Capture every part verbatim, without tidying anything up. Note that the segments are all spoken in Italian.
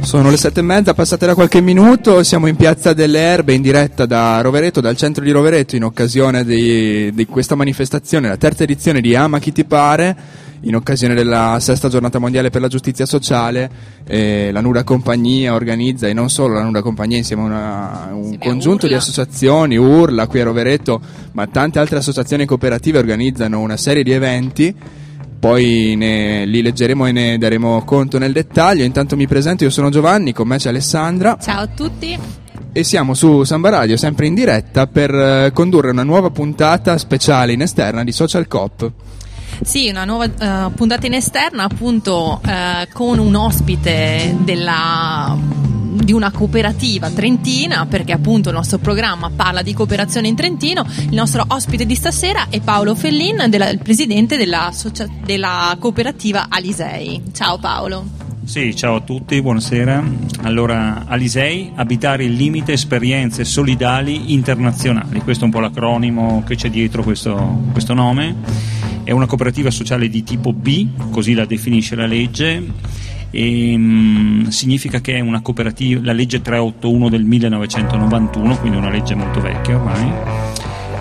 Sono le sette e mezza, passate da qualche minuto, siamo in Piazza delle Erbe in diretta da Rovereto, dal centro di Rovereto, in occasione di, di questa manifestazione, la terza edizione di Ama chi ti pare, in occasione della sesta giornata mondiale per la giustizia sociale. eh, La Nuda Compagnia organizza, e non solo La Nuda Compagnia, insieme a una, un insieme congiunto di associazioni, Urla qui a Rovereto, ma tante altre associazioni cooperative organizzano una serie di eventi. Poi ne, li leggeremo e ne daremo conto nel dettaglio. Intanto mi presento, io sono Giovanni, con me c'è Alessandra. Ciao a tutti. E siamo su Samba Radio, sempre in diretta, per condurre una nuova puntata speciale in esterna di Social Cop. Sì, una nuova uh, puntata in esterna, appunto, uh, con un ospite della... di una cooperativa trentina, perché appunto il nostro programma parla di cooperazione in Trentino. Il nostro ospite di stasera è Paolo Fellin, della, il presidente della, socia- della cooperativa Alisei. Ciao Paolo. Sì, ciao a tutti, buonasera. Allora, Alisei, abitare il limite, esperienze solidali internazionali, questo è un po' l'acronimo che c'è dietro questo, questo nome. È una cooperativa sociale di tipo B, così la definisce la legge. E, mh, significa che è una cooperativa, la legge trecentottantuno del millenovecentonovantuno, quindi una legge molto vecchia ormai,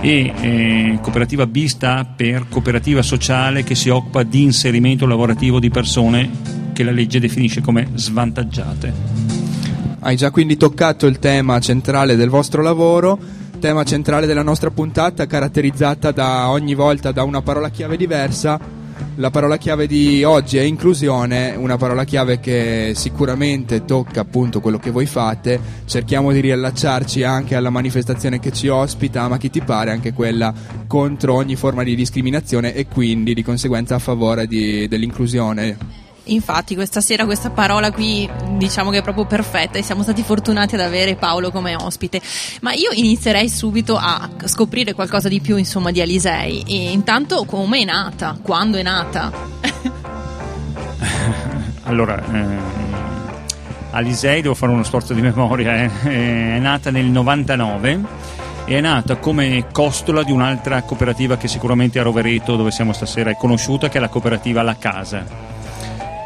e eh, cooperativa B sta per cooperativa sociale che si occupa di inserimento lavorativo di persone che la legge definisce come svantaggiate. Hai già quindi toccato il tema centrale del vostro lavoro, tema centrale della nostra puntata, caratterizzata da ogni volta da una parola chiave diversa. La parola chiave di oggi è inclusione, una parola chiave che sicuramente tocca appunto quello che voi fate. Cerchiamo di riallacciarci anche alla manifestazione che ci ospita, ma chi ti pare, anche quella contro ogni forma di discriminazione e quindi di conseguenza a favore di, dell'inclusione. Infatti questa sera questa parola qui diciamo che è proprio perfetta e siamo stati fortunati ad avere Paolo come ospite. Ma io inizierei subito a scoprire qualcosa di più, insomma, di Alisei. E intanto come è nata? Quando è nata? Allora, eh, Alisei, devo fare uno sforzo di memoria, eh, è nata nel novantanove. È nata come costola di un'altra cooperativa che sicuramente a Rovereto, dove siamo stasera, è conosciuta, che è la cooperativa La Casa.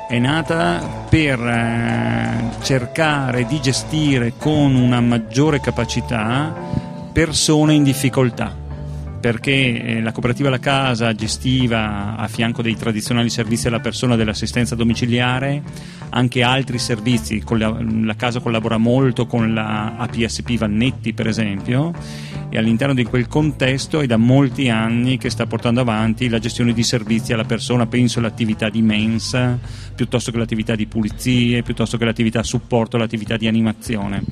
È nata per eh, cercare di gestire con una maggiore capacità persone in difficoltà, perché eh, la cooperativa La Casa gestiva, a fianco dei tradizionali servizi alla persona dell'assistenza domiciliare, anche altri servizi. Con la, la Casa collabora molto con la A P S P Vannetti, per esempio, e all'interno di quel contesto è da molti anni che sta portando avanti la gestione di servizi alla persona. Penso all'attività di mensa, piuttosto che l'attività di pulizie, piuttosto che l'attività supporto, l'attività di animazione.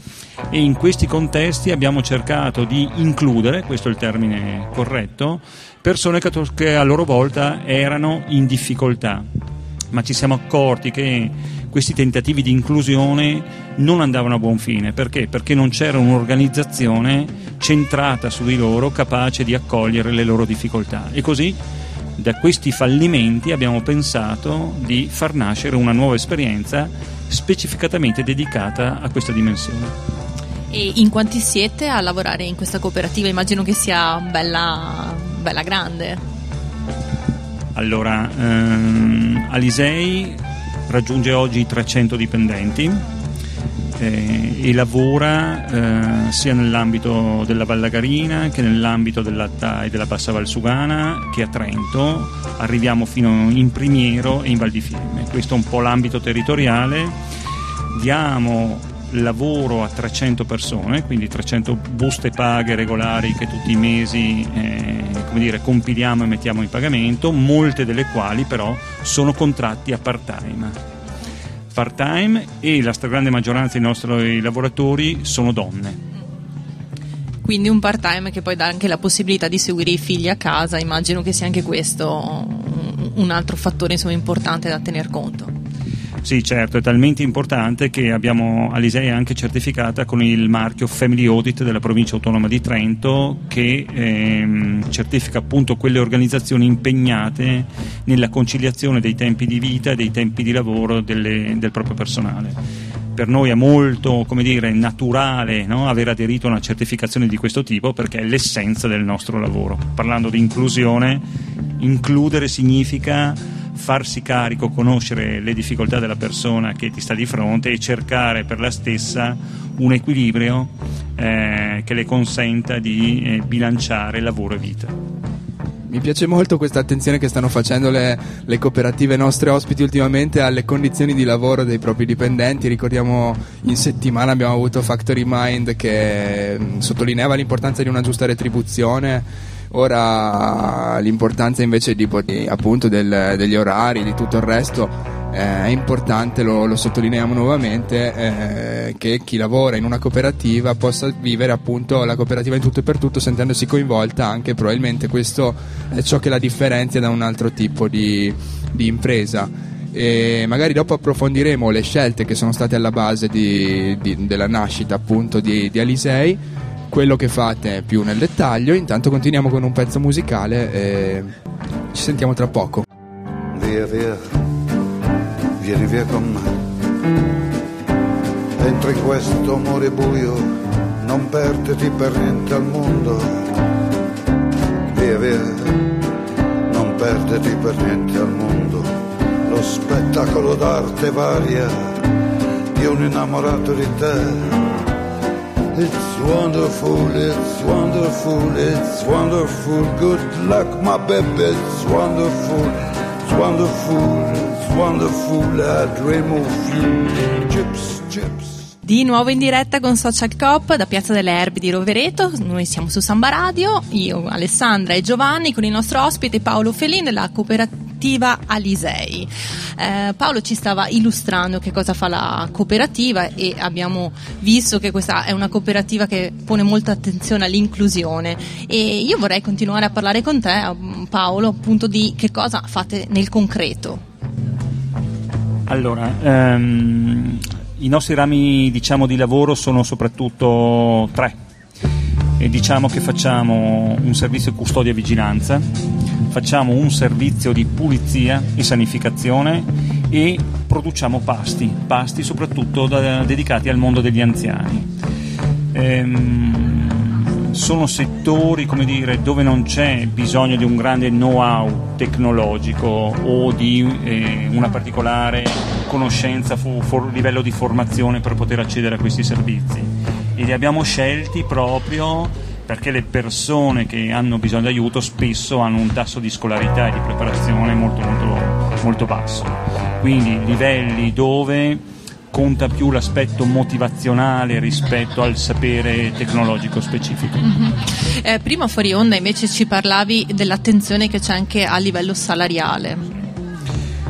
E in questi contesti abbiamo cercato di includere, questo è il termine corretto, persone che a loro volta erano in difficoltà, ma ci siamo accorti che questi tentativi di inclusione non andavano a buon fine. Perché? Perché non c'era un'organizzazione centrata su di loro, capace di accogliere le loro difficoltà. E così, da questi fallimenti, abbiamo pensato di far nascere una nuova esperienza specificatamente dedicata a questa dimensione. E in quanti siete a lavorare in questa cooperativa? Immagino che sia bella, bella grande. Allora, ehm, Alisei raggiunge oggi i trecento dipendenti eh, e lavora eh, sia nell'ambito della Vallagarina che nell'ambito dell'Alta e della Bassa Valsugana, che a Trento arriviamo fino in Primiero e in Val di Fiemme. Questo è un po' l'ambito territoriale. Diamo lavoro a trecento persone, quindi trecento buste paghe regolari che tutti i mesi eh, come dire, compiliamo e mettiamo in pagamento, molte delle quali però sono contratti a part-time. Part-time, e la stragrande maggioranza dei nostri lavoratori sono donne. Quindi un part-time che poi dà anche la possibilità di seguire i figli a casa, immagino che sia anche questo un altro fattore, insomma, importante da tener conto. Sì, certo, è talmente importante che abbiamo Alisei anche certificata con il marchio Family Audit della provincia autonoma di Trento, che ehm, certifica appunto quelle organizzazioni impegnate nella conciliazione dei tempi di vita e dei tempi di lavoro delle, del proprio personale. per noi è molto, come dire, naturale, no? Aver aderito a una certificazione di questo tipo, perché è l'essenza del nostro lavoro. Parlando di inclusione, includere significa farsi carico, conoscere le difficoltà della persona che ti sta di fronte e cercare per la stessa un equilibrio eh, che le consenta di eh, bilanciare lavoro e vita. Mi piace molto questa attenzione che stanno facendo le, le cooperative nostre ospiti ultimamente alle condizioni di lavoro dei propri dipendenti. Ricordiamo, in settimana abbiamo avuto Factory Mind che sottolineava l'importanza di una giusta retribuzione, ora l'importanza invece di, appunto, del, degli orari, di tutto il resto. È importante, lo, lo sottolineiamo nuovamente, eh, che chi lavora in una cooperativa possa vivere appunto la cooperativa in tutto e per tutto sentendosi coinvolta anche, probabilmente questo è ciò che la differenzia da un altro tipo di, di impresa. E magari dopo approfondiremo le scelte che sono state alla base di, di, della nascita appunto di, di Alisei, quello che fate più nel dettaglio. Intanto continuiamo con un pezzo musicale e ci sentiamo tra poco. Via via, vieni via con me, entri in questo amore buio, non perderti per niente al mondo. Via via, non perderti per niente al mondo. Lo spettacolo d'arte varia di un innamorato di te. It's wonderful, it's wonderful, it's wonderful. Good luck my baby, it's wonderful, it's wonderful. Wonderful, I dream of you. Chips, chips. Di nuovo in diretta con Social Cop da Piazza delle Erbe di Rovereto. Noi siamo su Samba Radio, io, Alessandra e Giovanni, con il nostro ospite Paolo Fellin della cooperativa Alisei. Eh, Paolo ci stava illustrando che cosa fa la cooperativa e abbiamo visto che questa è una cooperativa che pone molta attenzione all'inclusione, e io vorrei continuare a parlare con te, Paolo, appunto di che cosa fate nel concreto. Allora, ehm, i nostri rami, diciamo, di lavoro sono soprattutto tre, e diciamo che facciamo un servizio custodia e vigilanza, facciamo un servizio di pulizia e sanificazione e produciamo pasti, pasti soprattutto da, dedicati al mondo degli anziani. Ehm, sono settori, come dire, dove non c'è bisogno di un grande know-how tecnologico o di eh, una particolare conoscenza fu, for, livello di formazione per poter accedere a questi servizi, e li abbiamo scelti proprio perché le persone che hanno bisogno di aiuto spesso hanno un tasso di scolarità e di preparazione molto, molto, molto basso, quindi livelli dove conta più l'aspetto motivazionale rispetto al sapere tecnologico specifico. Mm-hmm. Eh, prima fuori onda invece ci parlavi dell'attenzione che c'è anche a livello salariale.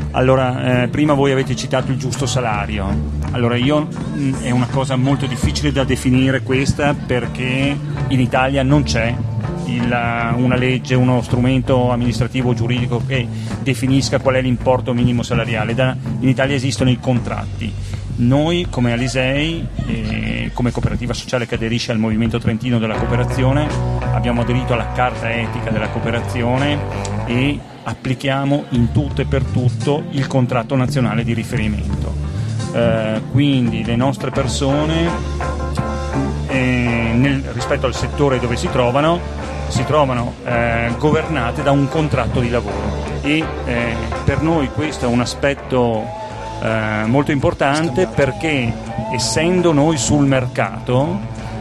Allora, eh, prima voi avete citato il giusto salario. Allora, io mh, è una cosa molto difficile da definire questa, perché in Italia non c'è il, una legge, uno strumento amministrativo o giuridico che definisca qual è l'importo minimo salariale. Da, in Italia esistono i contratti. Noi come Alisei, eh, come cooperativa sociale che aderisce al Movimento Trentino della cooperazione, abbiamo aderito alla carta etica della cooperazione e applichiamo in tutto e per tutto il contratto nazionale di riferimento. Eh, quindi le nostre persone, eh, nel, rispetto al settore dove si trovano, si trovano eh, governate da un contratto di lavoro, e eh, per noi questo è un aspetto Eh, molto importante, perché essendo noi sul mercato,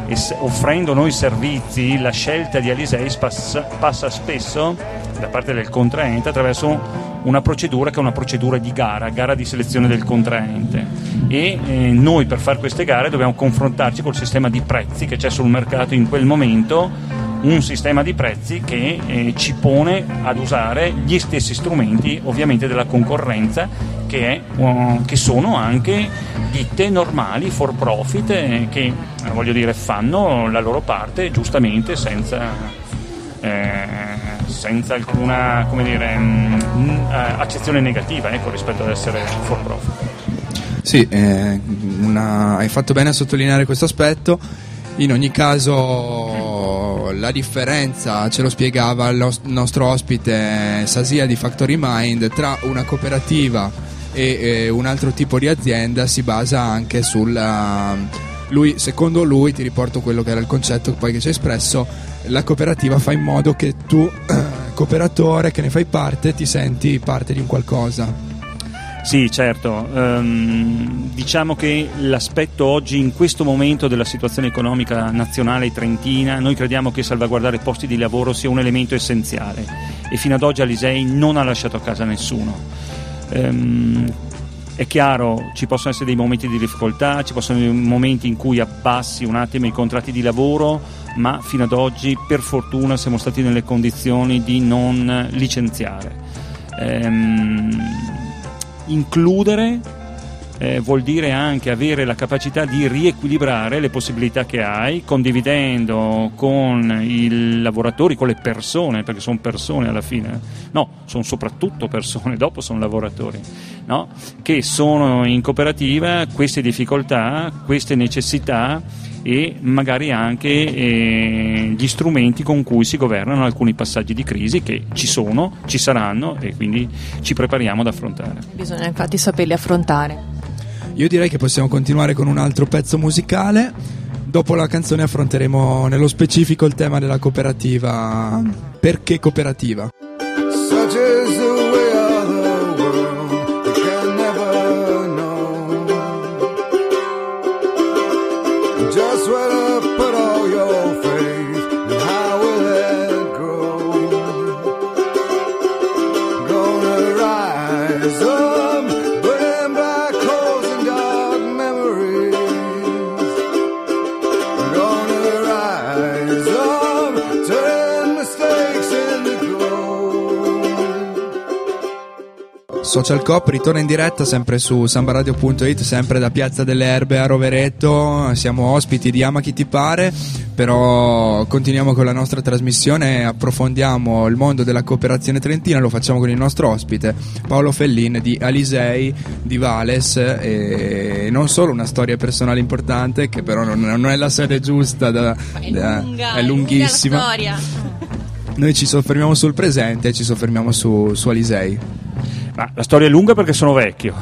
ess- offrendo noi servizi, la scelta di Alisei passa, passa spesso da parte del contraente attraverso una procedura che è una procedura di gara, gara di selezione del contraente, e eh, noi per fare queste gare dobbiamo confrontarci col sistema di prezzi che c'è sul mercato in quel momento, un sistema di prezzi che eh, ci pone ad usare gli stessi strumenti ovviamente della concorrenza, che, è, uh, che sono anche ditte normali for profit eh, che eh, voglio dire fanno la loro parte giustamente, senza, eh, senza alcuna, come dire, mh, accezione negativa, ecco, rispetto ad essere for profit. Sì, eh, una... hai fatto bene a sottolineare questo aspetto. In ogni caso la differenza ce lo spiegava il nostro ospite Sasia di Factory Mind tra una cooperativa e eh, un altro tipo di azienda si basa anche sulla, lui, secondo lui, ti riporto quello che era il concetto poi che ci ha espresso, la cooperativa fa in modo che tu, cooperatore, che ne fai parte, ti senti parte di un qualcosa. Sì, certo, um, diciamo che l'aspetto oggi, in questo momento della situazione economica nazionale trentina, noi crediamo che salvaguardare posti di lavoro sia un elemento essenziale e fino ad oggi Alisei non ha lasciato a casa nessuno. Um, è chiaro, ci possono essere dei momenti di difficoltà, ci possono essere momenti in cui abbassi un attimo i contratti di lavoro, ma fino ad oggi per fortuna siamo stati nelle condizioni di non licenziare. Um, Includere eh, vuol dire anche avere la capacità di riequilibrare le possibilità che hai, condividendo con i lavoratori, con le persone, perché sono persone alla fine, no, sono soprattutto persone, dopo sono lavoratori, no? Che sono in cooperativa, queste difficoltà, queste necessità e magari anche eh, gli strumenti con cui si governano alcuni passaggi di crisi che ci sono, ci saranno e quindi ci prepariamo ad affrontare. Bisogna infatti saperli affrontare. Io direi che possiamo continuare con un altro pezzo musicale. Dopo la canzone affronteremo nello specifico il tema della cooperativa. Perché cooperativa? Such is the way of the world, you can never know. Just where to put all your faith and how will it grow? Gonna rise up, burning black holes and dark memories. Gonna rise up, turn mistakes into Social Cop ritorna in diretta sempre su samba radio punto it, sempre da Piazza delle Erbe a Rovereto. Siamo ospiti di Ama chi ti pare, però continuiamo con la nostra trasmissione, approfondiamo il mondo della cooperazione trentina, lo facciamo con il nostro ospite Paolo Fellin di Alisei, di Vales, e non solo una storia personale importante, che però non è la sede giusta, da, è, da, lunga, è lunghissima, è lunga la storia. Noi ci soffermiamo sul presente e ci soffermiamo su, su Alisei. Ma la storia è lunga perché sono vecchio,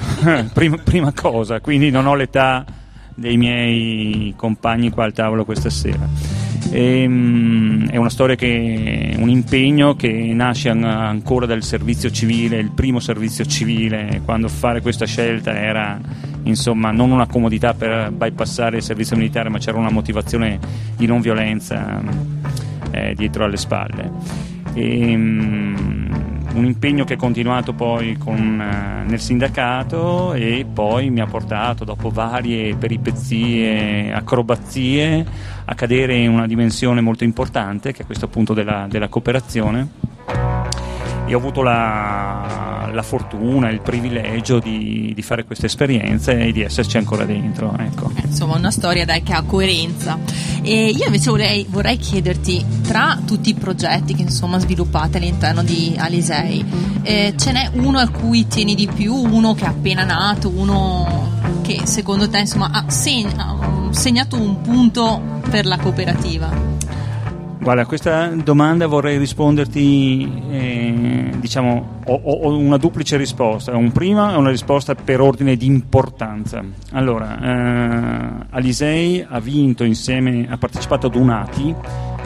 prima, prima cosa, quindi non ho l'età dei miei compagni qua al tavolo questa sera. E, um, è una storia che, un impegno che nasce an- ancora dal servizio civile, il primo servizio civile, quando fare questa scelta era, insomma, non una comodità per bypassare il servizio militare, ma c'era una motivazione di non violenza eh, dietro alle spalle. E, um, un impegno che è continuato poi con, eh, nel sindacato e poi mi ha portato, dopo varie peripezie, acrobazie, a cadere in una dimensione molto importante che è questo appunto della, della cooperazione, e ho avuto la, la fortuna, il privilegio di, di fare queste esperienze e di esserci ancora dentro, ecco. Insomma, una storia, dai, che ha coerenza. E io invece vorrei, vorrei chiederti, tra tutti i progetti che insomma sviluppate all'interno di Alisei, eh, ce n'è uno a cui tieni di più, uno che è appena nato, uno che secondo te insomma ha, seg- ha segnato un punto per la cooperativa? Guarda, a questa domanda vorrei risponderti, eh, diciamo, ho, ho una duplice risposta, un prima e una risposta per ordine di importanza. Allora, eh, Alisei ha vinto insieme, ha partecipato ad un ATI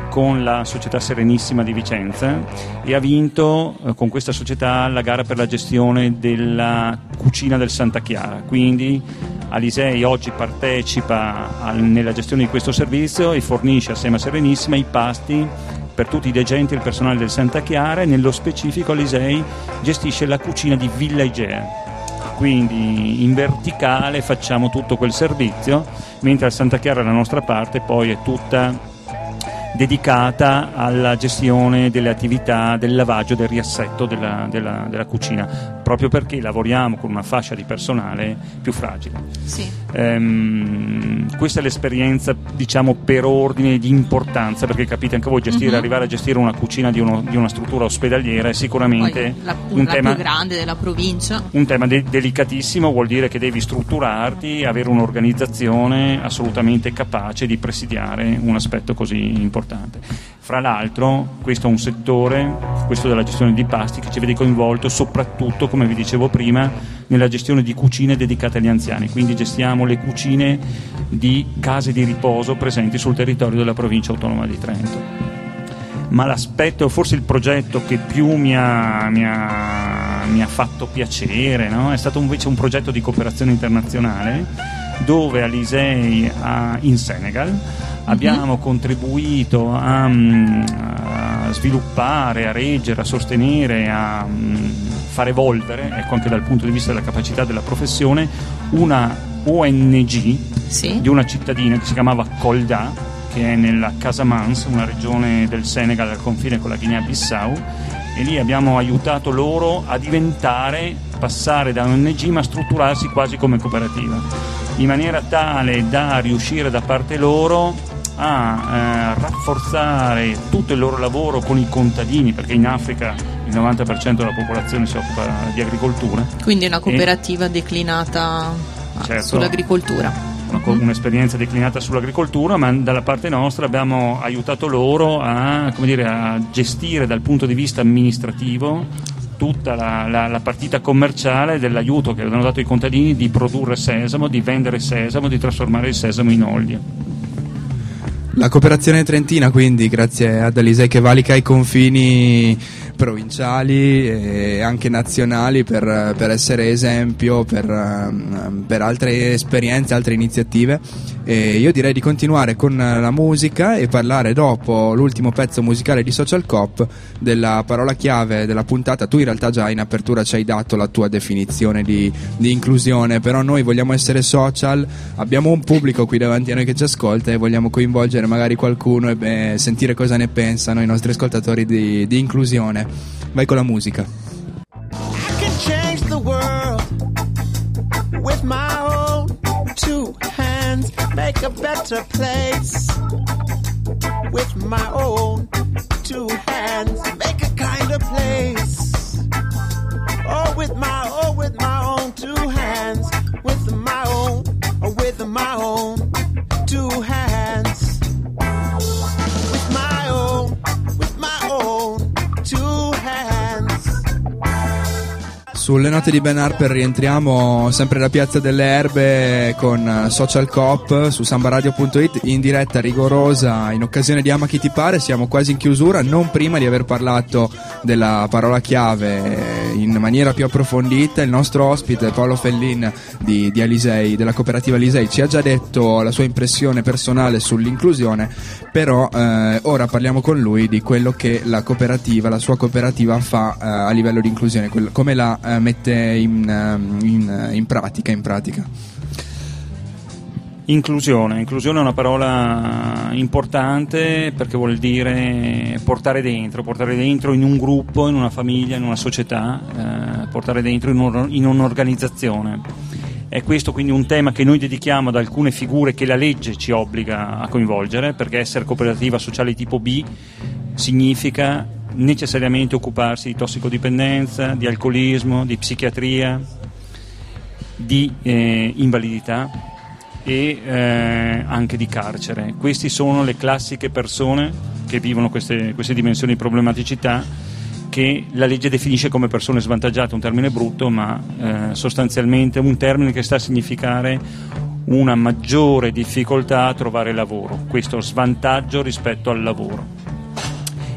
con la società Serenissima di Vicenza e ha vinto eh, con questa società la gara per la gestione della cucina del Santa Chiara, quindi Alisei oggi partecipa al, nella gestione di questo servizio e fornisce assieme a Serenissima i pasti per tutti i degenti e il personale del Santa Chiara, e nello specifico Alisei gestisce la cucina di Villa Igea, quindi in verticale facciamo tutto quel servizio, mentre al Santa Chiara la nostra parte poi è tutta dedicata alla gestione delle attività, del lavaggio, del riassetto della, della, della cucina, proprio perché lavoriamo con una fascia di personale più fragile. Sì. Ehm, questa è l'esperienza, diciamo, per ordine di importanza, perché capite anche voi, gestire, mm-hmm. arrivare a gestire una cucina di, uno, di una struttura ospedaliera è sicuramente poi la, un la tema più grande della provincia, un tema de- delicatissimo, vuol dire che devi strutturarti, avere un'organizzazione assolutamente capace di presidiare un aspetto così importante. Fra l'altro questo è un settore questo della gestione di pasti, che ci vede coinvolto soprattutto, come vi dicevo prima, nella gestione di cucine dedicate agli anziani. Quindi gestiamo le cucine di case di riposo presenti sul territorio della provincia autonoma di Trento. Ma l'aspetto, forse il progetto che più mi ha, mi ha, mi ha fatto piacere, no? È stato invece un progetto di cooperazione internazionale, dove Alisei in Senegal abbiamo mm-hmm. contribuito a, a sviluppare, a reggere, a sostenere, a fare evolvere, ecco, anche dal punto di vista della capacità della professione, una O N G sì. di una cittadina che si chiamava Kolda, che è nella Casamance, una regione del Senegal al confine con la Guinea-Bissau, e lì abbiamo aiutato loro a diventare, passare da O N G ma strutturarsi quasi come cooperativa, in maniera tale da riuscire da parte loro a eh, rafforzare tutto il loro lavoro con i contadini, perché in Africa il novanta per cento della popolazione si occupa di agricoltura. Quindi è una cooperativa e... declinata certo. sull'agricoltura. Una, un'esperienza declinata sull'agricoltura, ma dalla parte nostra abbiamo aiutato loro a, come dire, a gestire dal punto di vista amministrativo tutta la, la, la partita commerciale dell'aiuto che avevano dato i contadini di produrre sesamo, di vendere sesamo, di trasformare il sesamo in olio. La cooperazione trentina, quindi, grazie ad Alisei, che valica i confini provinciali e anche nazionali per, per essere esempio per, per altre esperienze, altre iniziative. E io direi di continuare con la musica e parlare, dopo l'ultimo pezzo musicale di Social Cop, della parola chiave della puntata. Tu in realtà già in apertura ci hai dato la tua definizione di, di inclusione, però noi vogliamo essere social, abbiamo un pubblico qui davanti a noi che ci ascolta e vogliamo coinvolgere magari qualcuno e beh, sentire cosa ne pensano i nostri ascoltatori di, di inclusione. Vai con la musica. I can change the world with my own two hands, make a better place with my own two hands, make a kinder place. Oh, with my oh, with my own two hands, with my own or with my own two hands, with my own with my own. Sulle note di Ben Harper rientriamo sempre da Piazza delle Erbe con Social Cop su samba radio punto it, in diretta rigorosa in occasione di Ama chi ti pare. Siamo quasi in chiusura, non prima di aver parlato della parola chiave in maniera più approfondita. Il nostro ospite Paolo Fellin di, di Alisei, della cooperativa Alisei, ci ha già detto la sua impressione personale sull'inclusione, però eh, ora parliamo con lui di quello che la cooperativa, la sua cooperativa fa eh, a livello di inclusione, quel, come la eh, mette in, in, in pratica in pratica. Inclusione. Inclusione è una parola importante perché vuol dire portare dentro, portare dentro in un gruppo, in una famiglia, in una società, eh, portare dentro in, un, in un'organizzazione. È questo quindi un tema che noi dedichiamo ad alcune figure che la legge ci obbliga a coinvolgere, perché essere cooperativa sociale tipo B significa necessariamente occuparsi di tossicodipendenza, di alcolismo, di psichiatria, di eh, invalidità e eh, anche di carcere. Queste sono le classiche persone che vivono queste, queste dimensioni di problematicità che la legge definisce come persone svantaggiate, un termine brutto, ma eh, sostanzialmente un termine che sta a significare una maggiore difficoltà a trovare lavoro, questo svantaggio rispetto al lavoro.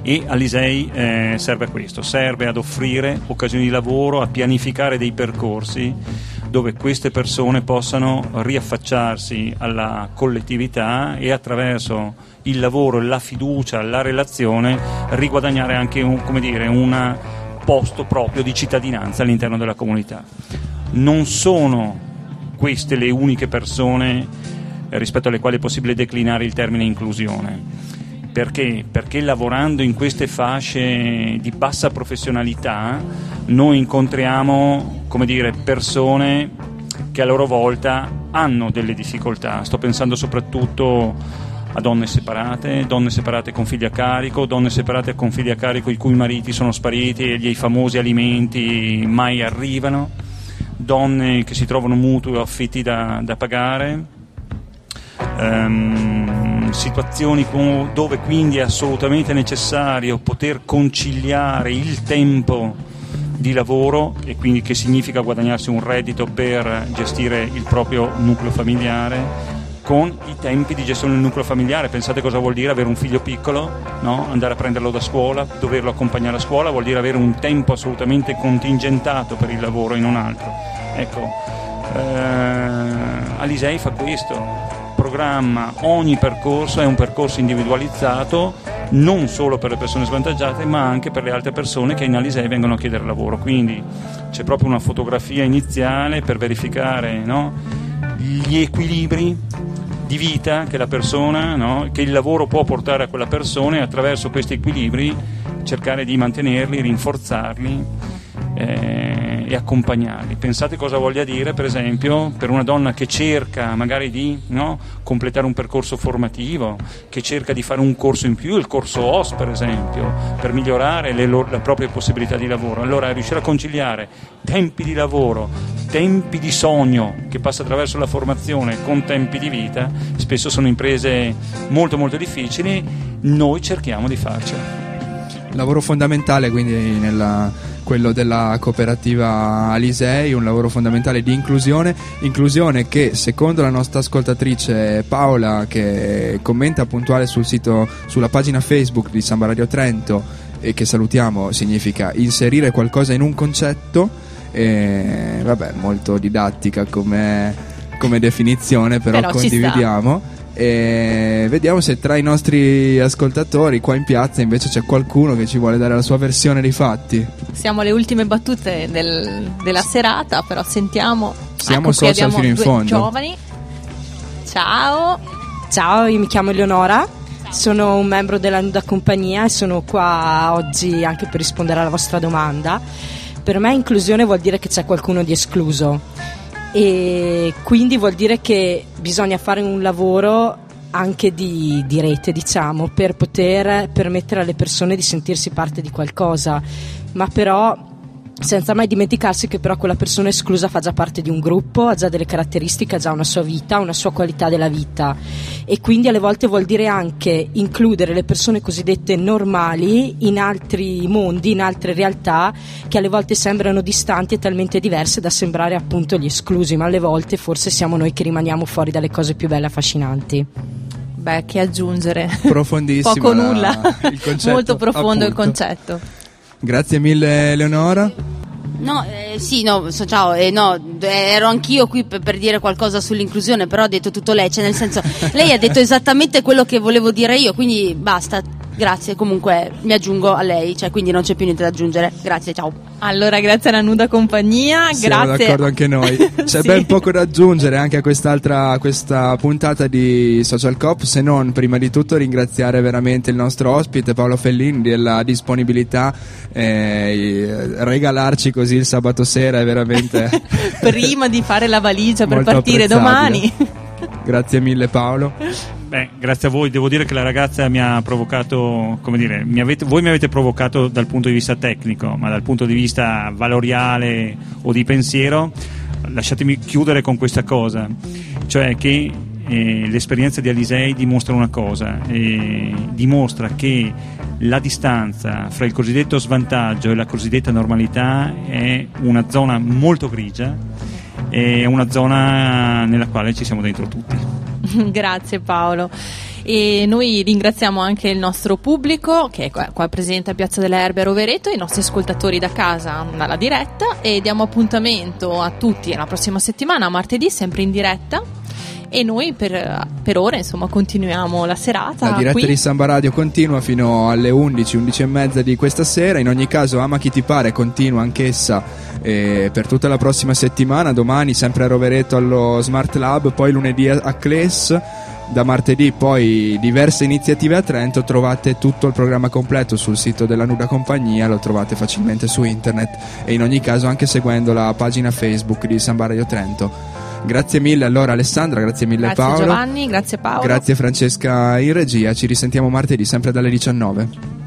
E Alisei eh, serve a questo, serve ad offrire occasioni di lavoro, a pianificare dei percorsi dove queste persone possano riaffacciarsi alla collettività e, attraverso il lavoro, la fiducia, la relazione, riguadagnare anche un, come dire, un posto proprio di cittadinanza all'interno della comunità. Non sono queste le uniche persone eh, rispetto alle quali è possibile declinare il termine inclusione. Perché? Perché lavorando in queste fasce di bassa professionalità noi incontriamo, come dire, persone che a loro volta hanno delle difficoltà. Sto pensando soprattutto a donne separate, donne separate con figli a carico, donne separate con figli a carico i cui mariti sono spariti e gli famosi alimenti mai arrivano, donne che si trovano mutui o affitti da, da pagare. Um, situazioni dove quindi è assolutamente necessario poter conciliare il tempo di lavoro, e quindi che significa guadagnarsi un reddito per gestire il proprio nucleo familiare, con i tempi di gestione del nucleo familiare. Pensate cosa vuol dire avere un figlio piccolo, no? Andare a prenderlo da scuola, doverlo accompagnare a scuola, vuol dire avere un tempo assolutamente contingentato per il lavoro e non altro. Ecco, eh, Alisei fa questo, programma, ogni percorso è un percorso individualizzato, non solo per le persone svantaggiate ma anche per le altre persone che in Alisei vengono a chiedere lavoro. Quindi c'è proprio una fotografia iniziale per verificare, no, gli equilibri di vita che la persona, no, che il lavoro può portare a quella persona, e attraverso questi equilibri cercare di mantenerli, rinforzarli eh, e accompagnarli. Pensate cosa voglia dire per esempio per una donna che cerca magari di, no, completare un percorso formativo, che cerca di fare un corso in più, il corso O S per esempio, per migliorare le loro, la propria possibilità di lavoro. Allora riuscire a conciliare tempi di lavoro, tempi di sogno che passa attraverso la formazione con tempi di vita, spesso sono imprese molto molto difficili. Noi cerchiamo di farcela. Lavoro fondamentale quindi nella, quello della cooperativa Alisei, un lavoro fondamentale di inclusione, inclusione che secondo la nostra ascoltatrice Paola, che commenta puntuale sul sito, sulla pagina Facebook di Samba Radio Trento e che salutiamo, significa inserire qualcosa in un concetto. E vabbè, molto didattica come, come definizione, però, però condividiamo. E vediamo se tra i nostri ascoltatori qua in piazza invece c'è qualcuno che ci vuole dare la sua versione dei fatti. Siamo alle ultime battute del, della serata, però sentiamo. Siamo, ecco, social fino in fondo. Giovani. Ciao. Ciao, io mi chiamo Eleonora. Sono un membro della Nuda Compagnia e sono qua oggi anche per rispondere alla vostra domanda. Per me inclusione vuol dire che c'è qualcuno di escluso, e quindi vuol dire che bisogna fare un lavoro anche di, di rete, diciamo, per poter permettere alle persone di sentirsi parte di qualcosa, ma però senza mai dimenticarsi che però quella persona esclusa fa già parte di un gruppo, ha già delle caratteristiche, ha già una sua vita, una sua qualità della vita, e quindi alle volte vuol dire anche includere le persone cosiddette normali in altri mondi, in altre realtà che alle volte sembrano distanti e talmente diverse da sembrare appunto gli esclusi, ma alle volte forse siamo noi che rimaniamo fuori dalle cose più belle e affascinanti. Beh, che aggiungere, profondissimo, poco la, nulla, il concetto, molto profondo appunto. Il concetto. Grazie mille Eleonora. No, eh, sì, no, so, ciao, eh, no, ero anch'io qui per, per dire qualcosa sull'inclusione, però ha detto tutto lei, cioè nel senso, lei ha detto esattamente quello che volevo dire io, quindi basta, grazie, comunque mi aggiungo a lei, cioè quindi non c'è più niente da aggiungere, grazie, ciao. Allora, grazie alla Nuda Compagnia, siamo grazie. D'accordo anche noi, c'è sì. Ben poco da aggiungere anche a quest'altra, questa puntata di Social Cop, se non prima di tutto ringraziare veramente il nostro ospite Paolo Fellin della disponibilità, eh, regalarci così il sabato sera è veramente prima di fare la valigia per partire domani. Grazie mille Paolo. Beh, grazie a voi, devo dire che la ragazza mi ha provocato, come dire, mi avete, voi mi avete provocato dal punto di vista tecnico, ma dal punto di vista valoriale o di pensiero, lasciatemi chiudere con questa cosa, cioè che eh, l'esperienza di Alisei dimostra una cosa, eh, dimostra che la distanza fra il cosiddetto svantaggio e la cosiddetta normalità è una zona molto grigia, è una zona nella quale ci siamo dentro tutti. Grazie Paolo, e noi ringraziamo anche il nostro pubblico che è qua, qua presente a Piazza delle Erbe a Rovereto, i nostri ascoltatori da casa dalla diretta, e diamo appuntamento a tutti la prossima settimana, martedì sempre in diretta, e noi per, per ora insomma continuiamo la serata. La diretta qui di Samba Radio continua fino alle undici, undici e mezza di questa sera. In ogni caso Ama chi ti pare continua anch'essa e per tutta la prossima settimana, domani sempre a Rovereto allo Smart Lab, poi lunedì a Cles, da martedì poi diverse iniziative a Trento. Trovate tutto il programma completo sul sito della Nuda Compagnia, lo trovate facilmente su internet e in ogni caso anche seguendo la pagina Facebook di Samba Radio Trento. Grazie mille allora Alessandra, grazie mille grazie Paolo, grazie Giovanni, grazie Paolo, grazie Francesca in regia, ci risentiamo martedì sempre dalle diciannove.